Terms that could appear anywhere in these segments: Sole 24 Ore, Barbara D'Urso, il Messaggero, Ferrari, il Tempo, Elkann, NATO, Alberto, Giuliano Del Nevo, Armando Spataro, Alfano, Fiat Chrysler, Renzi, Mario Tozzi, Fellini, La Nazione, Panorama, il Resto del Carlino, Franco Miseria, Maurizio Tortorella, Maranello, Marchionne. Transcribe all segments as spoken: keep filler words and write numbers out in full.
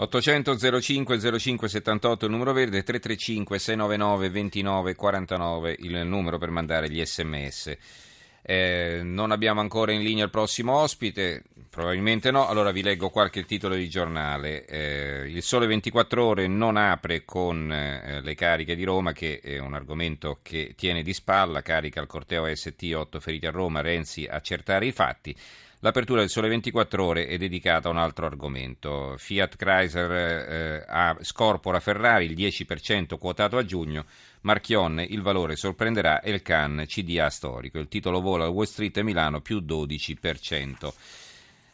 ottocento zero cinque zero cinque settantotto il numero verde, tre tre cinque sei nove nove due nove quattro nove il numero per mandare gli sms. Eh, non abbiamo ancora in linea il prossimo ospite, probabilmente no, allora vi leggo qualche titolo di giornale. Eh, il Sole ventiquattro Ore non apre con eh, le cariche di Roma, che è un argomento che tiene di spalla, carica al corteo S T, otto feriti a Roma, Renzi accertare i fatti. L'apertura del Sole ventiquattro Ore è dedicata a un altro argomento. Fiat Chrysler eh, scorpora Ferrari, il dieci per cento quotato a giugno, Marchionne, il valore sorprenderà, Elkann, C D A storico. Il titolo vola a Wall Street e Milano, più dodici per cento.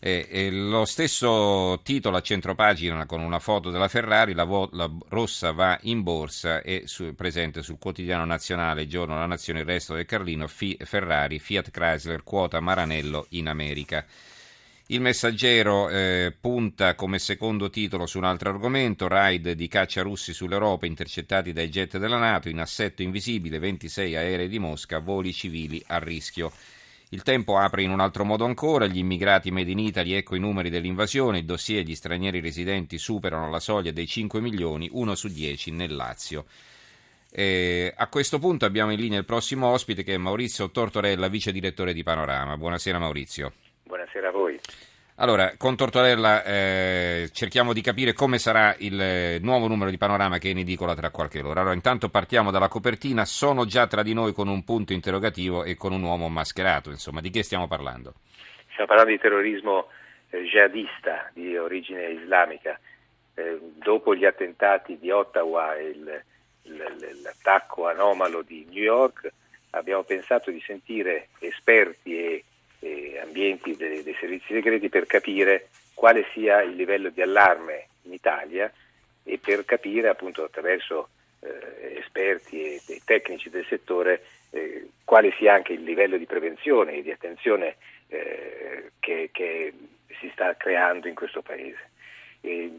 E, e lo stesso titolo a centropagina con una foto della Ferrari, la, vo- la rossa va in borsa, e su, presente sul quotidiano nazionale, giorno La Nazione, il Resto del Carlino, Fi- Ferrari, Fiat Chrysler, quota Maranello in America. Il Messaggero eh, punta come secondo titolo su un altro argomento, raid di caccia russi sull'Europa, intercettati dai jet della NATO, in assetto invisibile, ventisei aerei di Mosca, voli civili a rischio. Il Tempo apre in un altro modo ancora, gli immigrati made in Italy, ecco i numeri dell'invasione, il dossier, gli stranieri residenti superano la soglia dei cinque milioni, uno su dieci nel Lazio. E a questo punto abbiamo in linea il prossimo ospite, che è Maurizio Tortorella, vice direttore di Panorama. Buonasera Maurizio. Buonasera a voi. Allora, con Tortorella eh, cerchiamo di capire come sarà il nuovo numero di Panorama che è in edicola tra qualche ora. Allora, intanto partiamo dalla copertina, sono già tra di noi con un punto interrogativo e con un uomo mascherato, insomma, di che stiamo parlando? Stiamo parlando di terrorismo eh, jihadista di origine islamica. Eh, dopo gli attentati di Ottawa e il, il, l'attacco anomalo di New York, abbiamo pensato di sentire esperti e ambienti dei, dei servizi segreti per capire quale sia il livello di allarme in Italia e per capire appunto attraverso eh, esperti e, e tecnici del settore eh, quale sia anche il livello di prevenzione e di attenzione eh, che, che si sta creando in questo Paese. E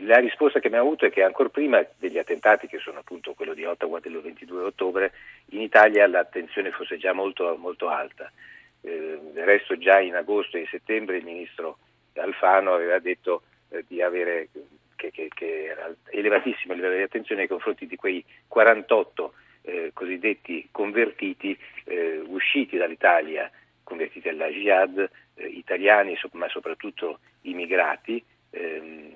la risposta che abbiamo avuto è che ancora prima degli attentati, che sono appunto quello di Ottawa del ventidue ottobre, in Italia l'attenzione fosse già molto, molto alta. Eh, del resto già in agosto e in settembre il ministro Alfano aveva detto eh, di avere che, che, che era elevatissimo il livello di attenzione nei confronti di quei quarantotto eh, cosiddetti convertiti eh, usciti dall'Italia, convertiti alla jihad, eh, italiani so, ma soprattutto immigrati ehm,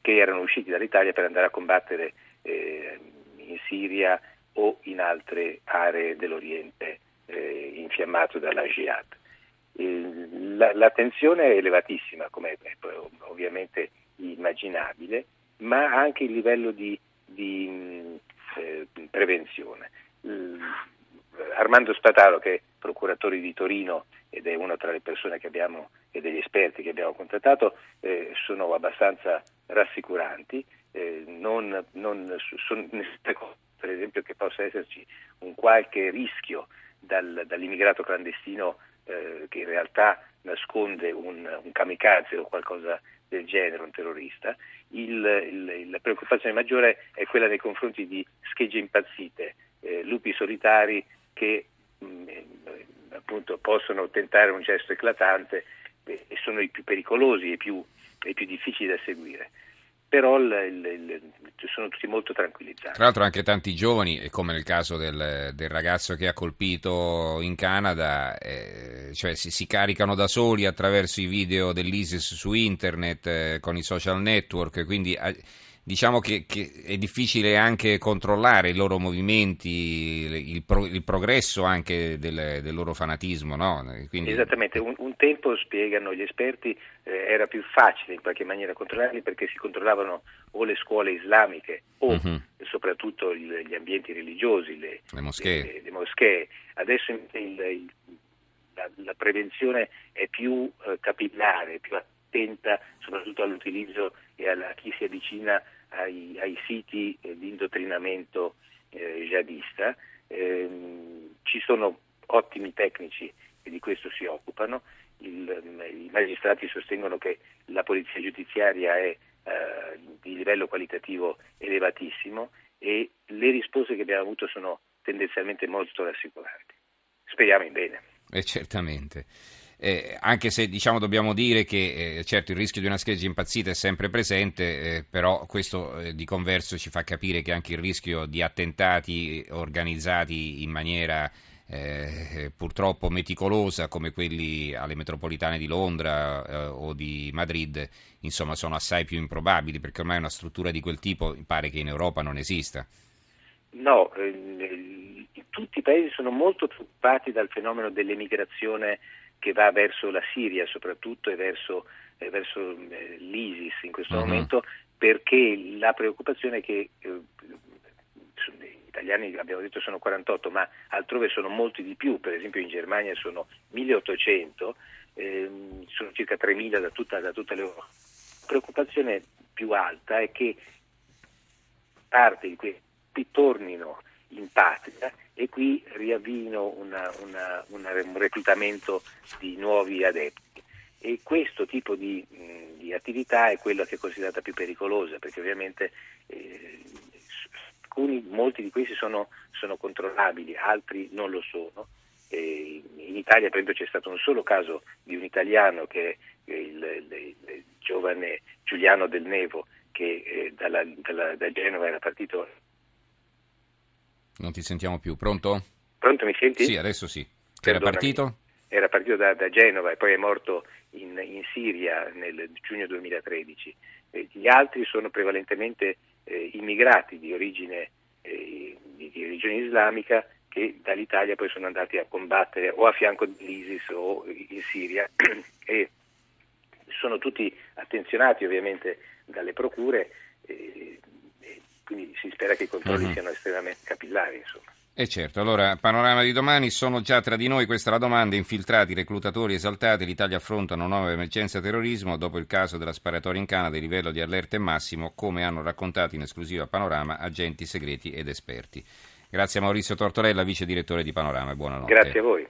che erano usciti dall'Italia per andare a combattere eh, in Siria o in altre aree dell'Oriente Eh, infiammato dalla jihad. Eh, la, la tensione è elevatissima, come è ovviamente immaginabile, ma anche il livello di, di eh, prevenzione. Eh, Armando Spataro, che è procuratore di Torino ed è uno tra le persone che abbiamo e degli esperti che abbiamo contattato, eh, sono abbastanza rassicuranti, eh, non, non sono, per esempio, che possa esserci un qualche rischio Dal, dall'immigrato clandestino eh, che in realtà nasconde un, un kamikaze o qualcosa del genere, un terrorista. Il, il, la preoccupazione maggiore è quella nei confronti di schegge impazzite, eh, lupi solitari che mh, appunto possono tentare un gesto eclatante eh, e sono i più pericolosi e più, i più difficili da seguire. Però il, il, il, sono tutti molto tranquillizzati. Tra l'altro anche tanti giovani, e come nel caso del, del ragazzo che ha colpito in Canada, eh, cioè si, si caricano da soli attraverso i video dell'ISIS su internet, eh, con i social network, quindi eh, diciamo che, che è difficile anche controllare i loro movimenti, il, il, pro, il progresso anche del, del loro fanatismo, no? Quindi... Esattamente, un, un tempo, spiegano gli esperti, eh, era più facile in qualche maniera controllarli perché si controllavano o le scuole islamiche o uh-huh. soprattutto il, gli ambienti religiosi, le, le, moschee. Le, le moschee. Adesso il, il, la, la prevenzione è più eh, capillare, più attenta soprattutto all'utilizzo e a chi si avvicina ai, ai siti eh, di indottrinamento eh, jihadista. Eh, ci sono ottimi tecnici che di questo si occupano, Il, i magistrati sostengono che la polizia giudiziaria è eh, di livello qualitativo elevatissimo e le risposte che abbiamo avuto sono tendenzialmente molto rassicuranti. Speriamo in bene. E certamente. eh, anche se diciamo dobbiamo dire che eh, certo il rischio di una scheggia impazzita è sempre presente, eh, però questo eh, di converso ci fa capire che anche il rischio di attentati organizzati in maniera eh, purtroppo meticolosa come quelli alle metropolitane di Londra eh, o di Madrid, insomma, sono assai più improbabili, perché ormai una struttura di quel tipo pare che in Europa non esista. No, eh, tutti i paesi sono molto preoccupati dal fenomeno dell'emigrazione che va verso la Siria soprattutto e verso, eh, verso eh, l'ISIS in questo uh-huh. momento, perché la preoccupazione è che eh, gli italiani, abbiamo detto, sono quarantotto, ma altrove sono molti di più, per esempio in Germania sono milleottocento, eh, sono circa tremila da tutta, da tutta l'Europa. La preoccupazione più alta è che parte di questi tornino in patria e qui riavvino una, una, una, un reclutamento di nuovi adepti, e questo tipo di, di attività è quella che è considerata più pericolosa, perché ovviamente eh, alcuni, molti di questi sono, sono controllabili, altri non lo sono. Eh, in Italia per esempio c'è stato un solo caso di un italiano, che è il, il, il giovane Giuliano Del Nevo, che eh, dalla, dalla, da Genova era partito. Non ti sentiamo più, pronto? Pronto, mi senti? Sì, adesso sì. Perdonami. Era partito? Era partito da, da Genova e poi è morto in, in Siria nel giugno duemilatredici. Eh, gli altri sono prevalentemente eh, immigrati di origine, eh, di, di origine islamica, che dall'Italia poi sono andati a combattere o a fianco dell'ISIS o in Siria, e sono tutti attenzionati ovviamente dalle procure. Eh, Quindi si spera che i controlli uh-huh. siano estremamente capillari, insomma. E certo, allora, panorama di domani, sono già tra di noi, questa è la domanda, infiltrati, reclutatori, esaltati, l'Italia affronta una nuova emergenza terrorismo dopo il caso della sparatoria in Canada, il livello di allerta è massimo, come hanno raccontato in esclusiva Panorama agenti segreti ed esperti. Grazie a Maurizio Tortorella, vice direttore di Panorama, buonanotte. Grazie a voi.